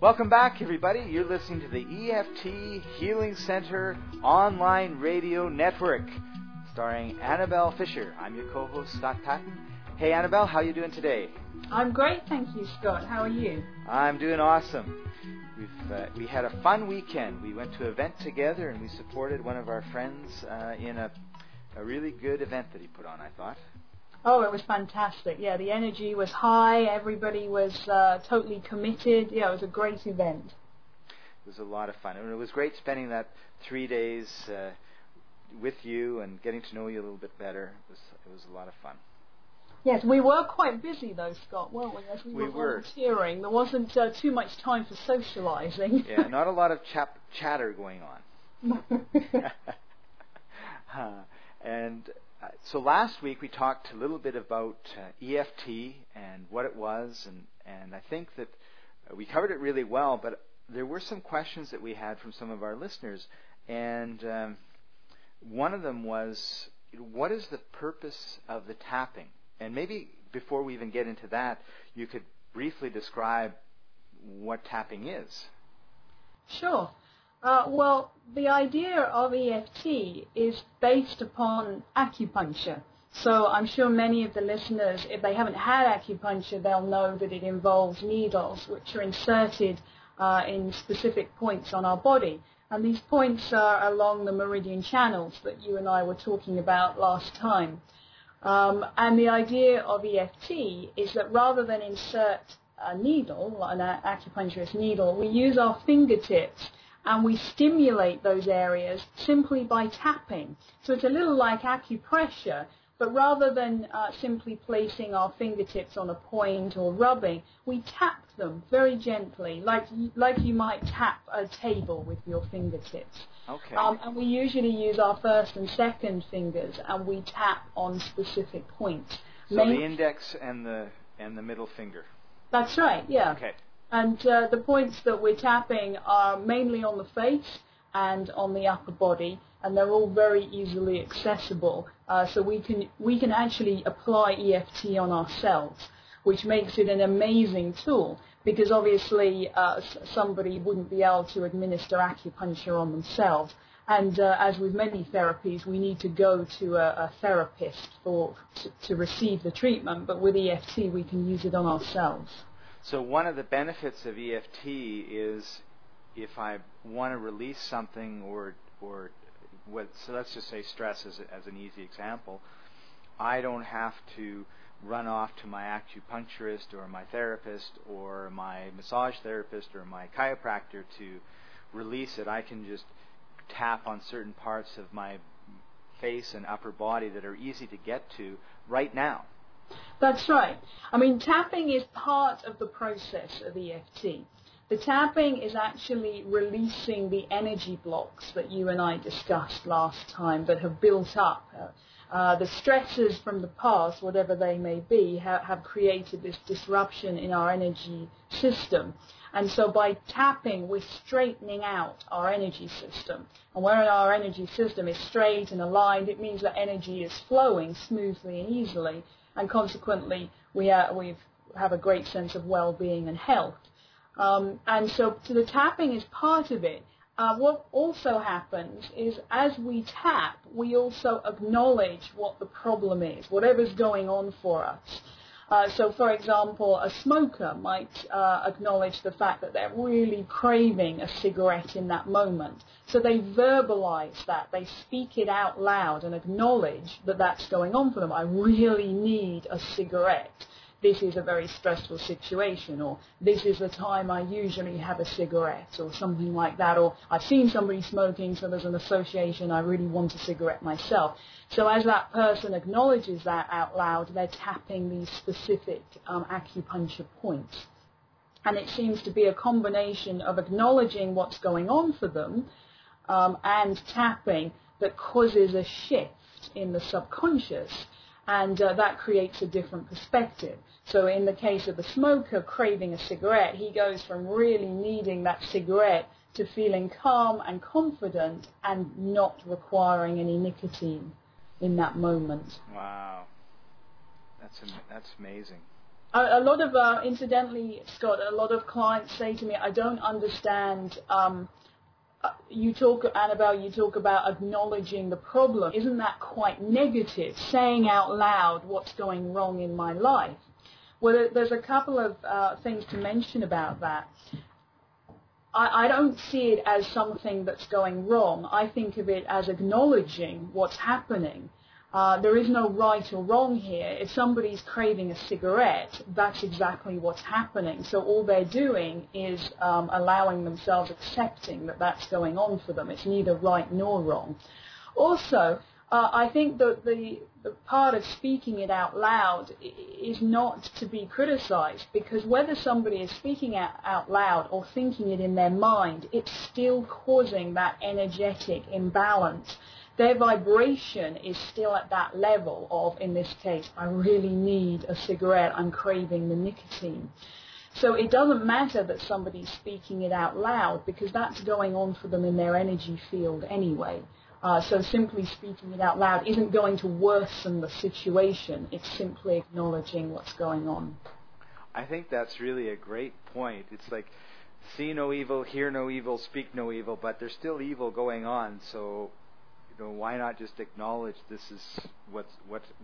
Welcome back, everybody. You're listening to the EFT Healing Center Online Radio Network, starring Annabelle Fisher. I'm your co-host, Scott Patton. Hey, Annabelle, how are you doing today? I'm great, thank you, Scott. How are you? I'm doing awesome. We had a fun weekend. We went to an event together, and we supported one of our friends in a really good event that he put on, I thought. Oh, it was fantastic. Yeah, the energy was high. Everybody was totally committed. Yeah, it was a great event. It was a lot of fun. And it was great spending that 3 days with you and getting to know you a little bit better. It was a lot of fun. Yes, we were quite busy, though, Scott, weren't we? As we were volunteering. There wasn't too much time for socializing. Yeah, not a lot of chatter going on. And... so last week we talked a little bit about EFT and what it was, and I think that we covered it really well, but there were some questions that we had from some of our listeners, and one of them was, what is the purpose of the tapping? And maybe before we even get into that, you could briefly describe what tapping is. Sure. Well, the idea of EFT is based upon acupuncture. So I'm sure many of the listeners, if they haven't had acupuncture, they'll know that it involves needles which are inserted in specific points on our body. And these points are along the meridian channels that you and I were talking about last time. And the idea of EFT is that rather than insert a needle, an acupuncturist needle, we use our fingertips and we stimulate those areas simply by tapping. So it's a little like acupressure, but rather than simply placing our fingertips on a point or rubbing, we tap them very gently, like you might tap a table with your fingertips. Okay. And we usually use our first and second fingers, and we tap on specific points. So the index and the middle finger. That's right, yeah. Okay. And the points that we're tapping are mainly on the face and on the upper body, and they're all very easily accessible. So we can actually apply EFT on ourselves, which makes it an amazing tool, because obviously somebody wouldn't be able to administer acupuncture on themselves. And as with many therapies, we need to go to a therapist to receive the treatment, but with EFT we can use it on ourselves. So one of the benefits of EFT is if I want to release something so let's just say stress as an easy example, I don't have to run off to my acupuncturist or my therapist or my massage therapist or my chiropractor to release it. I can just tap on certain parts of my face and upper body that are easy to get to right now. That's right. I mean, tapping is part of the process of EFT. The tapping is actually releasing the energy blocks that you and I discussed last time that have built up. The stresses from the past, whatever they may be, have created this disruption in our energy system. And so by tapping, we're straightening out our energy system. And where our energy system is straight and aligned, it means that energy is flowing smoothly and easily. And consequently, we have a great sense of well-being and health. And so the tapping is part of it. What also happens is as we tap, we also acknowledge what the problem is, whatever's going on for us. So, for example, a smoker might acknowledge the fact that they're really craving a cigarette in that moment. So they verbalize that. They speak it out loud and acknowledge that that's going on for them. I really need a cigarette. This is a very stressful situation, or this is the time I usually have a cigarette, or something like that, or I've seen somebody smoking, so there's an association, I really want a cigarette myself. So as that person acknowledges that out loud, they're tapping these specific acupuncture points. And it seems to be a combination of acknowledging what's going on for them and tapping that causes a shift in the subconscious, and that creates a different perspective. So in the case of the smoker craving a cigarette, he goes from really needing that cigarette to feeling calm and confident and not requiring any nicotine in that moment. Wow. That's amazing. A lot of, incidentally, Scott, a lot of clients say to me, I don't understand, Annabelle, you talk about acknowledging the problem. Isn't that quite negative, saying out loud what's going wrong in my life? Well, there's a couple of things to mention about that. I don't see it as something that's going wrong. I think of it as acknowledging what's happening. There is no right or wrong here. If somebody's craving a cigarette, that's exactly what's happening. So all they're doing is allowing themselves, accepting that that's going on for them. It's neither right nor wrong. Also, I think that the part of speaking it out loud is not to be criticized, because whether somebody is speaking out loud or thinking it in their mind, it's still causing that energetic imbalance. Their vibration is still at that level of, in this case, I really need a cigarette, I'm craving the nicotine. So it doesn't matter that somebody's speaking it out loud, because that's going on for them in their energy field anyway. So simply speaking it out loud isn't going to worsen the situation. It's simply acknowledging what's going on. I think that's really a great point. It's like, see no evil, hear no evil, speak no evil, but there's still evil going on, so... You know, why not just acknowledge this is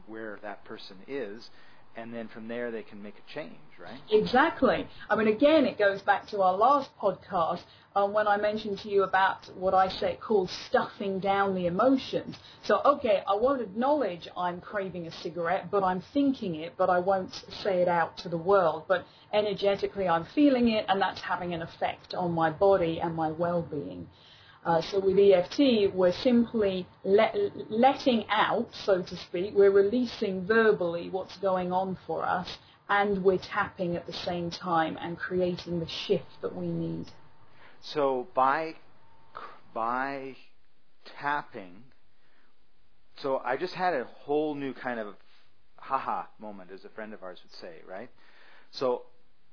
where that person is, and then from there they can make a change, right? Exactly. I mean, again, it goes back to our last podcast when I mentioned to you about what I say called stuffing down the emotions. So, okay, I won't acknowledge I'm craving a cigarette, but I'm thinking it, but I won't say it out to the world. But energetically I'm feeling it, and that's having an effect on my body and my well-being. So with EFT, we're simply letting out, so to speak, we're releasing verbally what's going on for us, and we're tapping at the same time and creating the shift that we need. So by tapping, so I just had a whole new kind of haha moment, as a friend of ours would say, right? So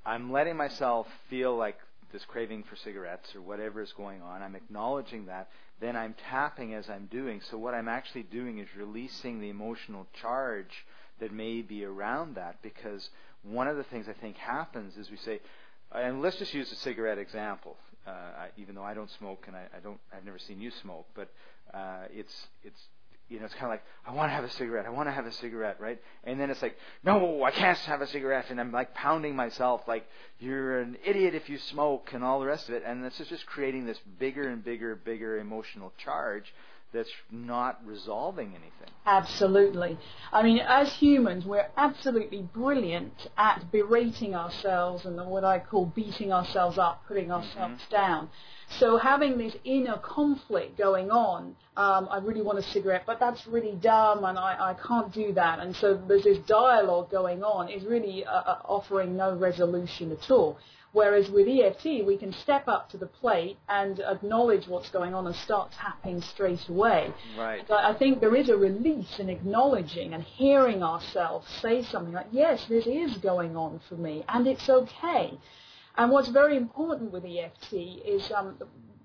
I'm letting myself feel like this craving for cigarettes or whatever is going on, I'm acknowledging that, then I'm tapping as I'm doing. So what I'm actually doing is releasing the emotional charge that may be around that, because one of the things I think happens is we say, and let's just use the cigarette example, even though I don't smoke and I've never seen you smoke, but it's kind of like, I want to have a cigarette, right? And then it's like, no, I can't have a cigarette. And I'm like pounding myself like, you're an idiot if you smoke and all the rest of it. And this is just creating this bigger and bigger emotional charge that's not resolving anything. Absolutely. I mean, as humans, we're absolutely brilliant at berating ourselves and what I call beating ourselves up, putting ourselves down. So having this inner conflict going on, I really want a cigarette, but that's really dumb, and I can't do that. And so there's this dialogue going on, is really offering no resolution at all. Whereas with EFT, we can step up to the plate and acknowledge what's going on and start tapping straight away. Right. So I think there is a release in acknowledging and hearing ourselves say something like, yes, this is going on for me, and it's okay. And what's very important with EFT is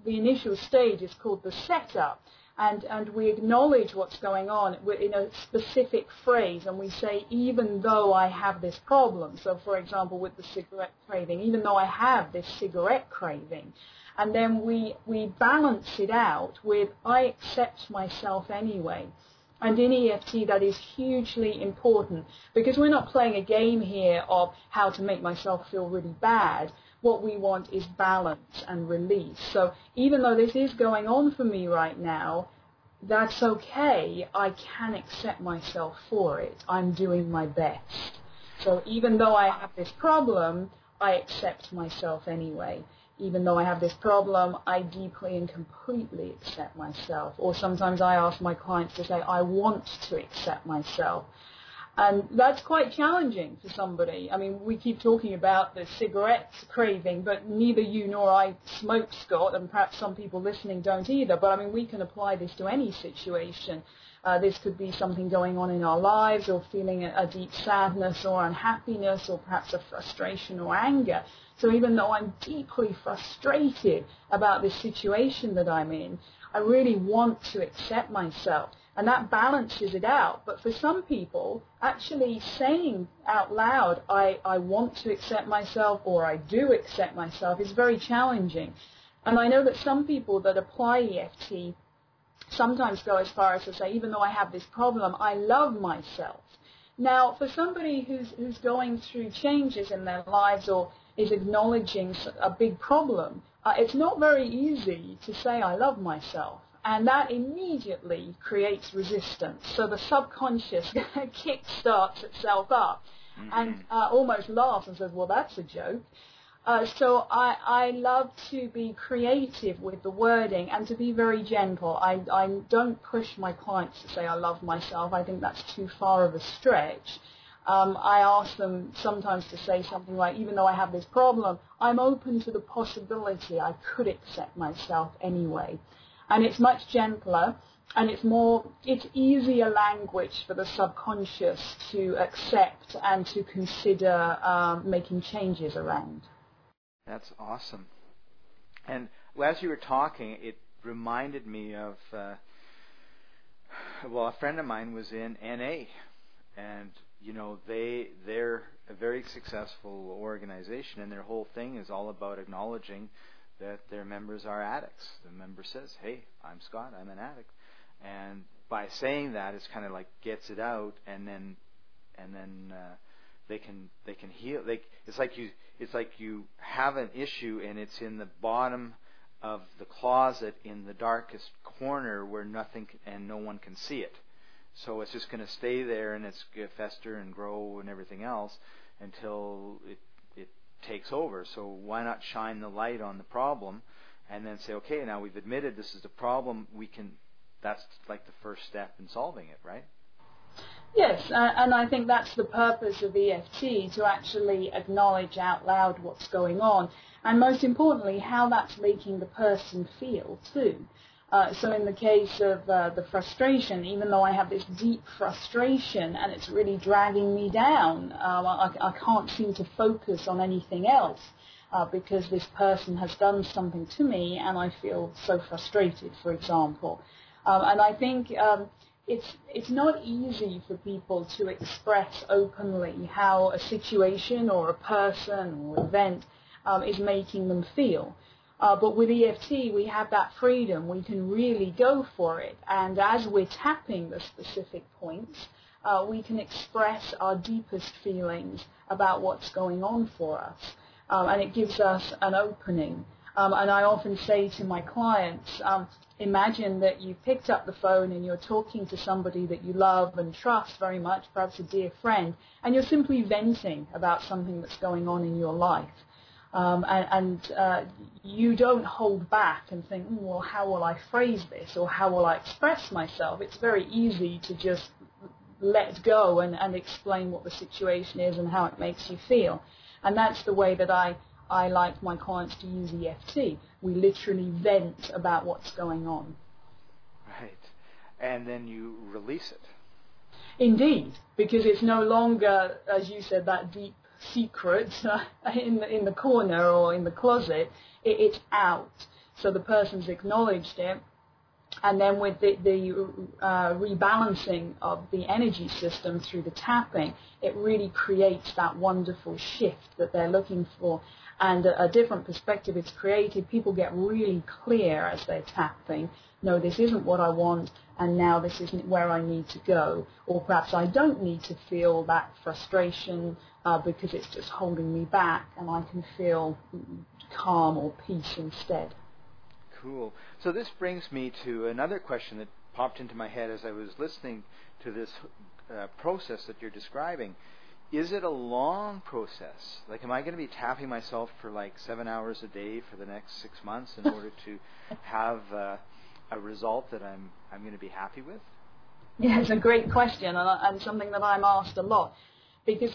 the initial stage is called the setup, and we acknowledge what's going on in a specific phrase, and we say, even though I have this problem. So, for example, with the cigarette craving, even though I have this cigarette craving, and then we balance it out with, I accept myself anyway. And in EFT, that is hugely important, because we're not playing a game here of how to make myself feel really bad. What we want is balance and release. So even though this is going on for me right now, that's okay. I can accept myself for it. I'm doing my best. So even though I have this problem, I accept myself anyway. Even though I have this problem, I deeply and completely accept myself. Or sometimes I ask my clients to say, I want to accept myself. And that's quite challenging for somebody. I mean, we keep talking about the cigarettes craving, but neither you nor I smoke, Scott, and perhaps some people listening don't either. But, I mean, we can apply this to any situation. This could be something going on in our lives, or feeling a deep sadness or unhappiness, or perhaps a frustration or anger. So even though I'm deeply frustrated about this situation that I'm in, I really want to accept myself. and that balances it out. But for some people, actually saying out loud, I want to accept myself, or I do accept myself, is very challenging. And I know that some people that apply EFT sometimes go as far as to say, even though I have this problem, I love myself. Now, for somebody who's going through changes in their lives or is acknowledging a big problem, it's not very easy to say, I love myself. And that immediately creates resistance. So the subconscious kick-starts itself up and almost laughs and says, well, that's a joke. So I love to be creative with the wording and to be very gentle. I don't push my clients to say I love myself. I think that's too far of a stretch. I ask them sometimes to say something like, even though I have this problem, I'm open to the possibility I could accept myself anyway. And it's much gentler, and it's easier language for the subconscious to accept and to consider making changes around. That's awesome. And as you were talking, it reminded me of, a friend of mine was in NA, and, you know, they're a very successful organization, and their whole thing is all about acknowledging that their members are addicts. The member says, hey, I'm Scott, I'm an addict. And by saying that, it's kind of like gets it out, and then they can heal. It's like you have an issue, and it's in the bottom of the closet in the darkest corner where nothing and no one can see it. So it's just going to stay there, and it's going to fester and grow and everything else until it takes over. So why not shine the light on the problem, and then say, okay, now we've admitted this is the problem. We can. That's like the first step in solving it, right? Yes, and I think that's the purpose of EFT, to actually acknowledge out loud what's going on, and most importantly, how that's making the person feel too. So in the case of the frustration, even though I have this deep frustration and it's really dragging me down, I can't seem to focus on anything else because this person has done something to me and I feel so frustrated, for example. And I think it's not easy for people to express openly how a situation or a person or event is making them feel. But with EFT, we have that freedom. We can really go for it. And as we're tapping the specific points, we can express our deepest feelings about what's going on for us. And it gives us an opening. And I often say to my clients, imagine that you picked up the phone and you're talking to somebody that you love and trust very much, perhaps a dear friend, and you're simply venting about something that's going on in your life. And you don't hold back and think, well, how will I phrase this, or how will I express myself? It's very easy to just let go and explain what the situation is and how it makes you feel. And that's the way that I like my clients to use EFT. We literally vent about what's going on. Right. And then you release it. Indeed, because it's no longer, as you said, that deep secret in the corner or in the closet. It's out. So the person's acknowledged it. And then with the rebalancing of the energy system through the tapping, it really creates that wonderful shift that they're looking for. And a different perspective is created. People get really clear as they're tapping. No, this isn't what I want, and now this isn't where I need to go. Or perhaps I don't need to feel that frustration because it's just holding me back, and I can feel calm or peace instead. Cool. So this brings me to another question that popped into my head as I was listening to this process that you're describing. Is it a long process? Like, am I going to be tapping myself for like 7 hours a day for the next 6 months in order to have a result that I'm going to be happy with? Yeah, it's a great question, and something that I'm asked a lot, because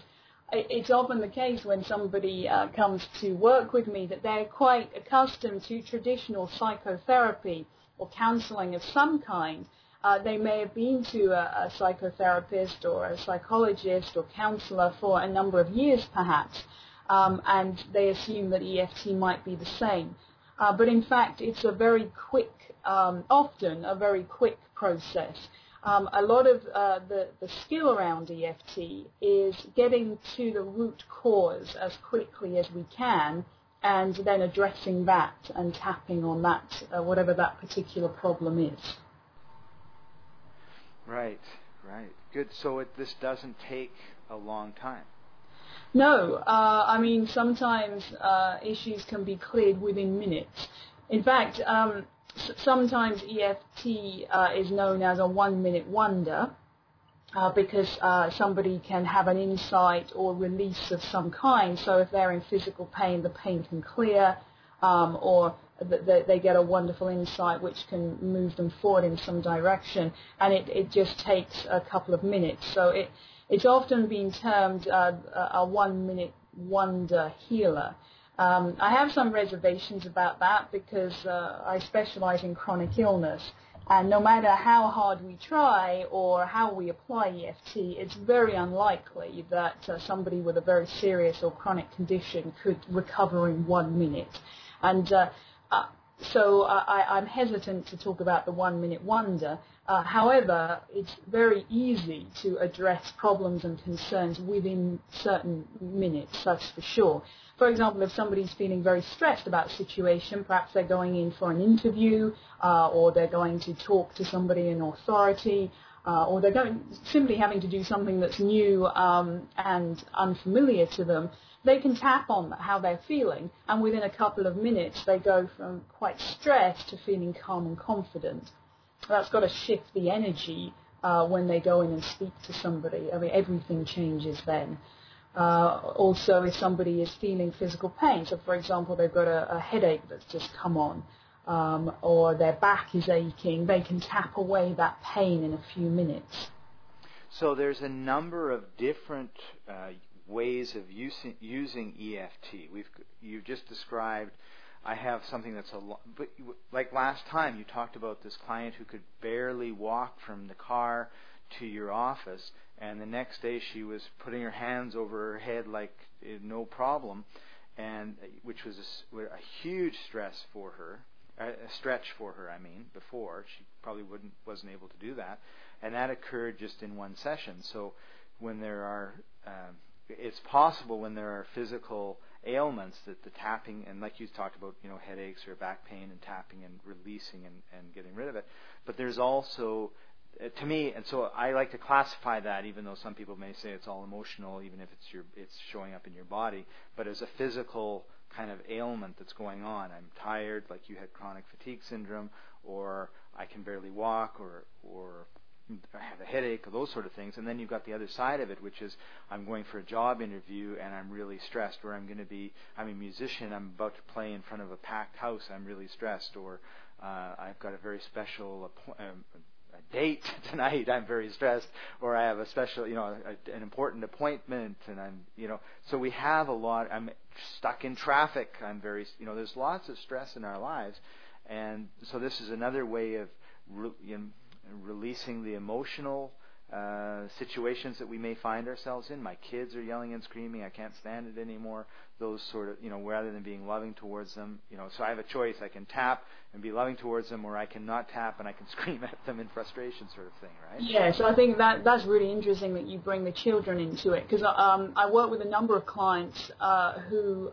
it's often the case when somebody comes to work with me that they're quite accustomed to traditional psychotherapy or counseling of some kind. They may have been to a psychotherapist or a psychologist or counselor for a number of years perhaps, and they assume that EFT might be the same. But in fact, it's a very quick process. a lot of the skill around EFT is getting to the root cause as quickly as we can and then addressing that and tapping on that, whatever that particular problem is. Right, right. Good. So this doesn't take a long time. No. I mean, sometimes issues can be cleared within minutes. In fact, sometimes EFT is known as a one-minute wonder because somebody can have an insight or release of some kind. So if they're in physical pain, the pain can clear, or they get a wonderful insight which can move them forward in some direction. And it just takes a couple of minutes. So it's often been termed a one-minute wonder healer. I have some reservations about that because I specialize in chronic illness, and no matter how hard we try or how we apply EFT, it's very unlikely that somebody with a very serious or chronic condition could recover in 1 minute. And so I'm hesitant to talk about the one-minute wonder. However, it's very easy to address problems and concerns within certain minutes, that's for sure. For example, if somebody's feeling very stressed about a situation, perhaps they're going in for an interview, or they're going to talk to somebody in authority, or they're simply having to do something that's new and unfamiliar to them, they can tap on how they're feeling, and within a couple of minutes they go from quite stressed to feeling calm and confident. That's got to shift the energy when they go in and speak to somebody. I mean, everything changes then. Also, if somebody is feeling physical pain, so for example, they've got a headache that's just come on, or their back is aching, they can tap away that pain in a few minutes. So there's a number of different ways of using EFT. You've just described. I have something that's but like last time you talked about this client who could barely walk from the car to your office, and the next day she was putting her hands over her head like no problem, and which was a huge stress for her, a stretch for her. I mean, before she probably wasn't able to do that, and that occurred just in one session. So when there are it's possible when there are physical ailments that the tapping, and like you talked about, you know, headaches or back pain and tapping and releasing and getting rid of it. But there's also, to me, and so I like to classify that, even though some people may say it's all emotional, even if it's showing up in your body, but as a physical kind of ailment that's going on. I'm tired, like you had chronic fatigue syndrome, or I can barely walk, or I have a headache, or those sort of things. And then you've got the other side of it, which is I'm going for a job interview and I'm really stressed, or I'm a musician, I'm about to play in front of a packed house, I'm really stressed, or I've got a very special a date tonight, I'm very stressed, or I have a special, you know, an important appointment, and I'm, you know, so we have a lot, I'm stuck in traffic, I'm very, you know, there's lots of stress in our lives, and so this is another way of, you know, releasing the emotional situations that we may find ourselves in. My kids are yelling and screaming, I can't stand it anymore, those sort of, you know, rather than being loving towards them, you know, so I have a choice, I can tap and be loving towards them, or I can not tap and I can scream at them in frustration, sort of thing, right? Yeah, so I think that's really interesting that you bring the children into it, because I work with a number of clients who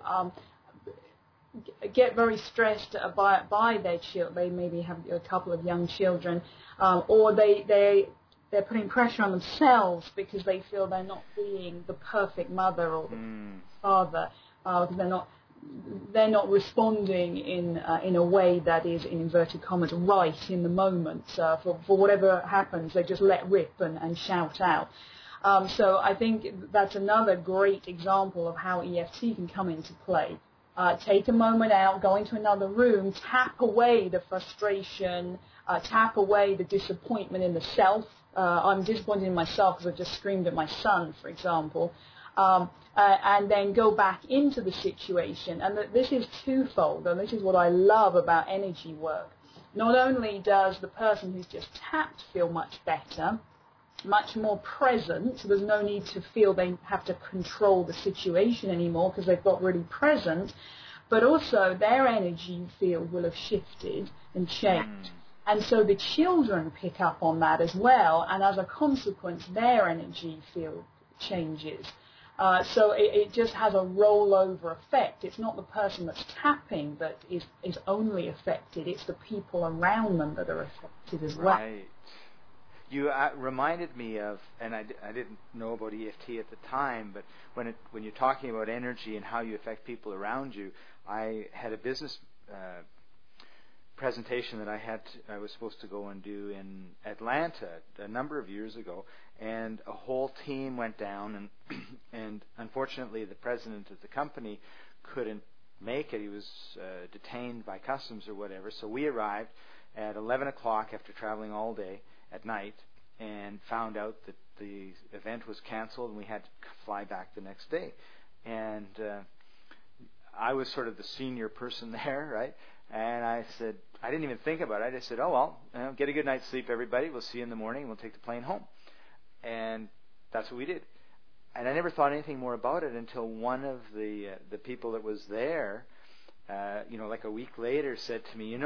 get very stressed by their children. They maybe have a couple of young children, or they're putting pressure on themselves because they feel they're not being the perfect mother or the father. They're not responding in a way that is, in inverted commas, right in the moment. For whatever happens, they just let rip and shout out. So I think that's another great example of how EFT can come into play. Take a moment out, go into another room, tap away the frustration, tap away the disappointment in the self. I'm disappointed in myself because I've just screamed at my son, for example, and then go back into the situation. And this is twofold, and this is what I love about energy work. Not only does the person who's just tapped feel much better, much more present, so there's no need to feel they have to control the situation anymore because they've got really present, but also their energy field will have shifted and changed. And so the children pick up on that as well, and as a consequence, their energy field changes. So it just has a rollover effect. It's not the person that's tapping that is only affected. It's the people around them that are affected as well. Right. You reminded me of, and I didn't know about EFT at the time, but when you're talking about energy and how you affect people around you, I had a business presentation that I was supposed to go and do in Atlanta a number of years ago, and a whole team went down, and unfortunately the president of the company couldn't make it. He was detained by customs or whatever. So we arrived at 11 o'clock after traveling all day at night, and found out that the event was canceled and we had to fly back the next day. And I was sort of the senior person there, right? And I said, I didn't even think about it. I just said, oh, well, get a good night's sleep, everybody. We'll see you in the morning. We'll take the plane home. And that's what we did. And I never thought anything more about it until one of the people that was there, like a week later, said to me,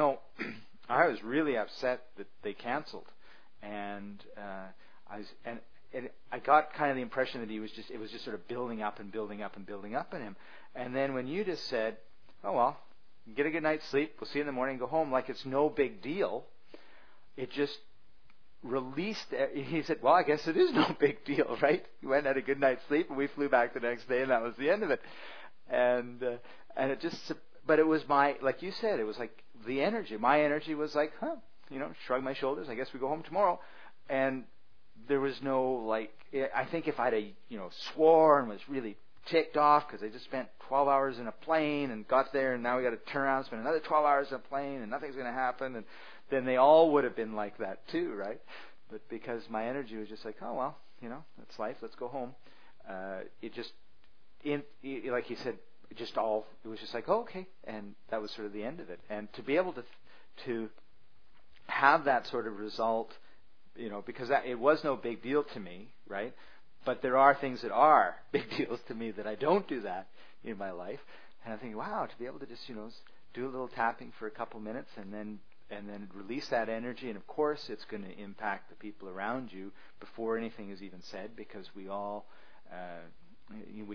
I was really upset that they canceled. And I got kind of the impression that it was just sort of building up and building up and building up in him. And then when you just said, oh, well, get a good night's sleep, we'll see you in the morning, go home, like it's no big deal, it just released. He said, well, I guess it is no big deal, right? You went and had a good night's sleep, and we flew back the next day, and that was the end of it. And it just, but it was my, like you said, it was like the energy. My energy was like, shrug my shoulders, I guess we go home tomorrow. And there was no, I think if I'd have, swore and was really ticked off because I just spent 12 hours in a plane and got there, and now we got to turn around and spend another 12 hours in a plane and nothing's going to happen, and then they all would have been like that too, right? But because my energy was just like, oh, well, that's life, let's go home. It just, like you said, it was just like, oh, okay, and that was sort of the end of it. And to be able to have that sort of result, because it was no big deal to me, right? But there are things that are big deals to me that I don't do that in my life, and I think, wow, to be able to just do a little tapping for a couple minutes and then release that energy, and of course it's going to impact the people around you before anything is even said, because we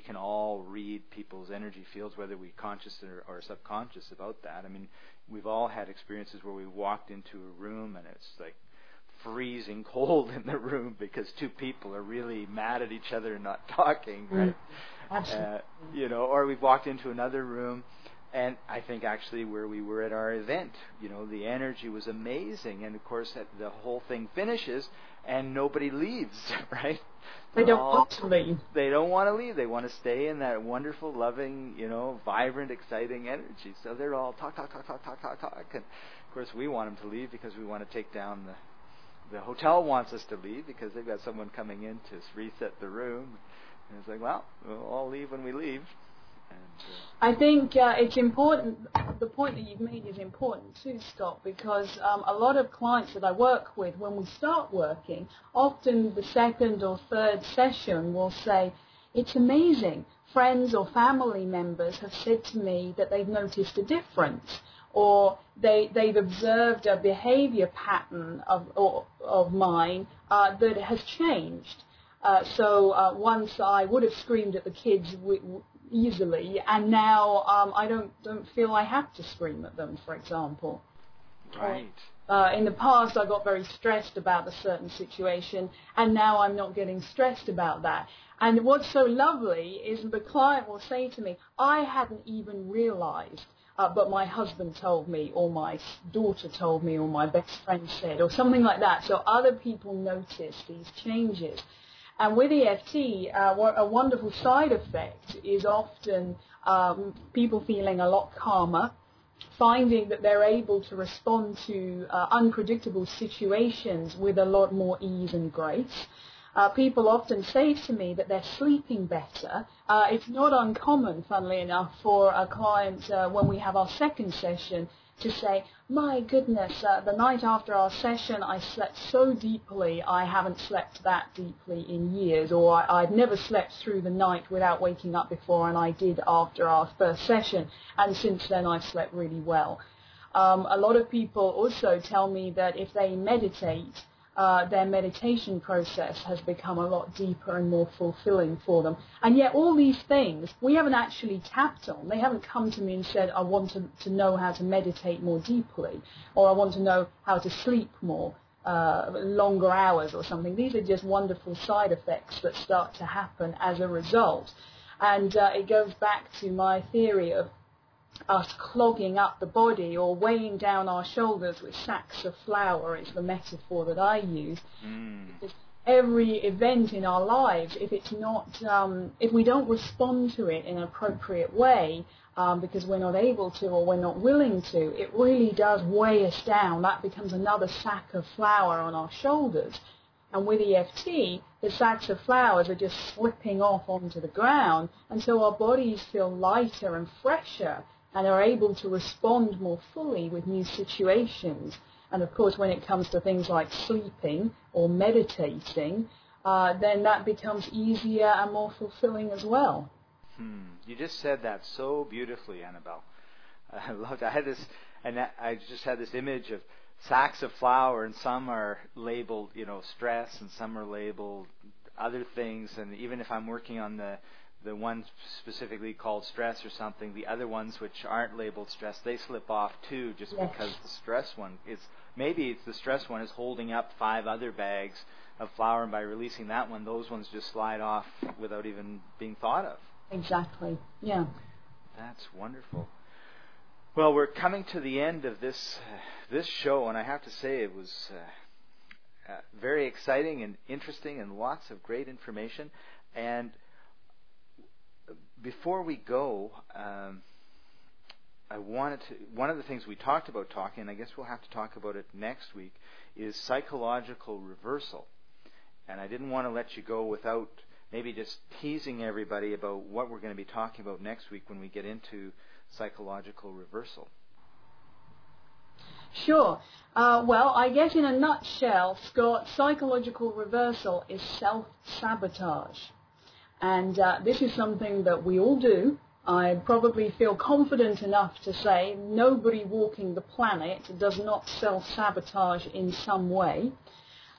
can all read people's energy fields, whether we're conscious or subconscious about that. I mean, we've all had experiences where we walked into a room and it's like freezing cold in the room because two people are really mad at each other and not talking, right? Absolutely. Or we've walked into another room, and I think actually where we were at our event, the energy was amazing, and of course the whole thing finishes and nobody leaves, right? They don't want to leave. They don't want to leave. They want to stay in that wonderful, loving, vibrant, exciting energy. So they're all talk, talk, talk, talk, talk, talk, talk. And of course we want them to leave because we want to take down the hotel wants us to leave because they've got someone coming in to reset the room. And it's like, well, we'll all leave when we leave. I think it's important, the point that you've made is important too, Scott, because a lot of clients that I work with, when we start working, often the second or third session will say, it's amazing, friends or family members have said to me that they've noticed a difference, or they've observed a behavior pattern of mine that has changed. So once I would have screamed at the kids easily, and now I don't feel I have to scream at them, for example. Right. In the past, I got very stressed about a certain situation, and now I'm not getting stressed about that. And what's so lovely is the client will say to me, I hadn't even realized, but my husband told me, or my daughter told me, or my best friend said, or something like that. So other people notice these changes. And with EFT, a wonderful side effect is often people feeling a lot calmer, finding that they're able to respond to unpredictable situations with a lot more ease and grace. People often say to me that they're sleeping better. It's not uncommon, funnily enough, for a client when we have our second session to say, my goodness, the night after our session I slept so deeply, I haven't slept that deeply in years, or I've never slept through the night without waking up before, and I did after our first session, and since then I've slept really well. A lot of people also tell me that if they meditate, their meditation process has become a lot deeper and more fulfilling for them. And yet all these things we haven't actually tapped on. They haven't come to me and said, I want to know how to meditate more deeply, or I want to know how to sleep more, longer hours or something. These are just wonderful side effects that start to happen as a result. And it goes back to my theory of us clogging up the body or weighing down our shoulders with sacks of flour is the metaphor that I use. Because every event in our lives, if it's not, if we don't respond to it in an appropriate way, because we're not able to or we're not willing to, it really does weigh us down. That becomes another sack of flour on our shoulders. And with EFT, the sacks of flowers are just slipping off onto the ground, and so our bodies feel lighter and fresher, and are able to respond more fully with new situations. And of course, when it comes to things like sleeping or meditating, then that becomes easier and more fulfilling as well. You just said that so beautifully, Annabelle. I loved it. I had this, and I just had this image of sacks of flour, and some are labeled, you know, stress, and some are labeled other things. And even if I'm working on the one specifically called stress or something, the other ones which aren't labeled stress, they slip off too, just because the stress one is, maybe it's the stress one is holding up 5 other bags of flour, and by releasing that one, those ones just slide off without even being thought of. Exactly, yeah. That's wonderful. Well, we're coming to the end of this show, and I have to say it was very exciting and interesting and lots of great information. And before we go, I wanted to. One of the things we talked about talking, and I guess we'll have to talk about it next week, is psychological reversal. And I didn't want to let you go without maybe just teasing everybody about what we're going to be talking about next week when we get into psychological reversal. Sure. Well, I guess in a nutshell, Scott, psychological reversal is self-sabotage. And this is something that we all do. I probably feel confident enough to say nobody walking the planet does not self-sabotage in some way.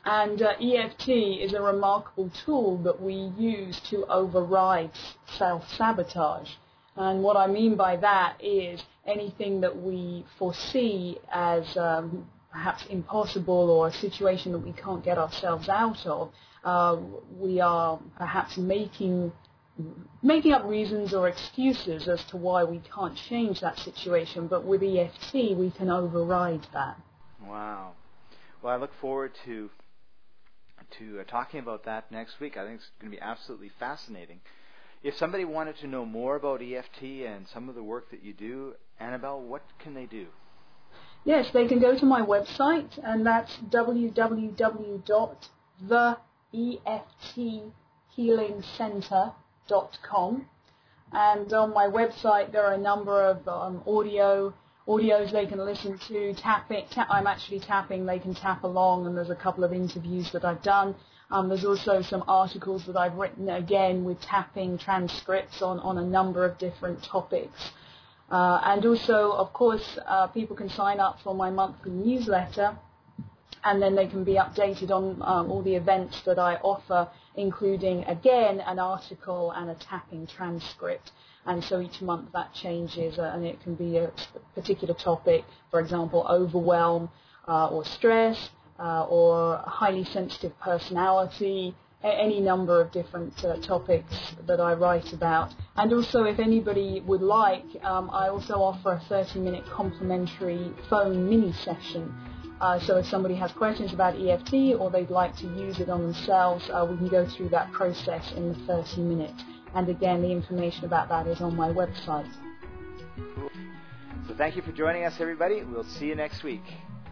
And EFT is a remarkable tool that we use to override self-sabotage. And what I mean by that is anything that we foresee as perhaps impossible or a situation that we can't get ourselves out of, we are perhaps making up reasons or excuses as to why we can't change that situation. But with EFT, we can override that. Wow. Well, I look forward to talking about that next week. I think it's going to be absolutely fascinating. If somebody wanted to know more about EFT and some of the work that you do, Annabelle, what can they do? Yes, they can go to my website, and that's www.theefthealingcentre.com. And on my website, there are a number of audios they can listen to. I'm actually tapping. They can tap along, and there's a couple of interviews that I've done. There's also some articles that I've written, again, with tapping transcripts on a number of different topics. And also, of course, people can sign up for my monthly newsletter, and then they can be updated on all the events that I offer, including, again, an article and a tapping transcript. And so each month that changes, and it can be a particular topic, for example, overwhelm or stress, or highly sensitive personality, any number of different topics that I write about. And also, if anybody would like, I also offer a 30-minute complimentary phone mini session. So if somebody has questions about EFT or they'd like to use it on themselves, we can go through that process in the 30 minutes. And again, the information about that is on my website. Cool. So thank you for joining us, everybody. We'll see you next week.